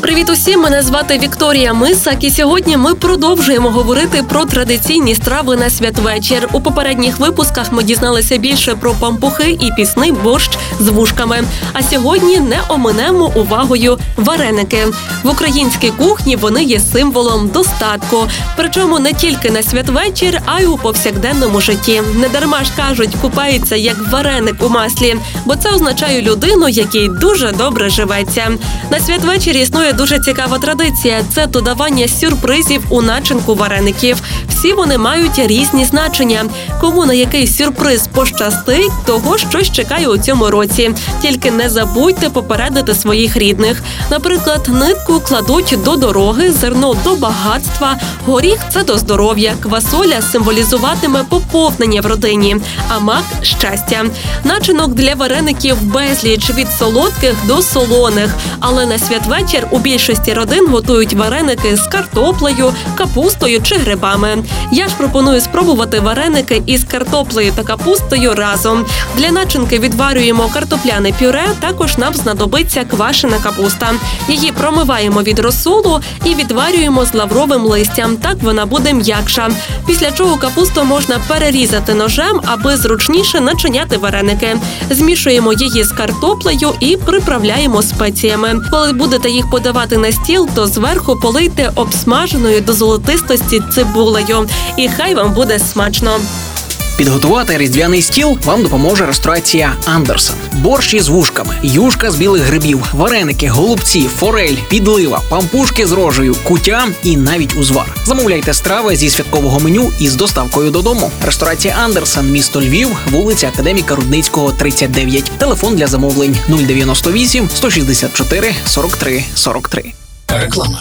Привіт усім, мене звати Вікторія Мисак, і сьогодні ми продовжуємо говорити про традиційні страви на святвечір. У попередніх випусках ми дізналися більше про пампухи і пісний борщ з вушками. А сьогодні не оминемо увагою вареники. В українській кухні вони є символом достатку. Причому не тільки на святвечір, а й у повсякденному житті. Недарма ж кажуть, купається як вареник у маслі, бо це означає людину, якій дуже добре живеться. На святвечір існує дуже цікава традиція – це додавання сюрпризів у начинку вареників. Всі вони мають різні значення. Кому на який сюрприз пощастить, того щось чекає у цьому році. Тільки не забудьте попередити своїх рідних. Наприклад, нитку кладуть до дороги, зерно – до багатства, горіх – це до здоров'я, квасоля символізуватиме поповнення в родині, а мак – щастя. Начинок для вареників безліч – від солодких до солоних. Але на святвечір у більшості родин готують вареники з картоплею, капустою чи грибами. Я ж пропоную спробувати вареники із картоплею та капустою разом. Для начинки відварюємо картопляне пюре, також нам знадобиться квашена капуста. Її промиваємо від розсолу і відварюємо з лавровим листям, так вона буде м'якша. Після чого капусту можна перерізати ножем, аби зручніше начиняти вареники. Змішуємо її з картоплею і приправляємо спеціями. Коли будете їх подавати на стіл, то зверху полийте обсмаженою до золотистості цибулею. І хай вам буде смачно! Підготувати різдвяний стіл вам допоможе ресторація «Андерсен». Борщ із вушками, юшка з білих грибів, вареники, голубці, форель, підлива, пампушки з рожею, кутя і навіть узвар. Замовляйте страви зі святкового меню із доставкою додому. Ресторація «Андерсен», місто Львів, вулиця Академіка Рудницького, 39. Телефон для замовлень 098 164 43 43. Реклама.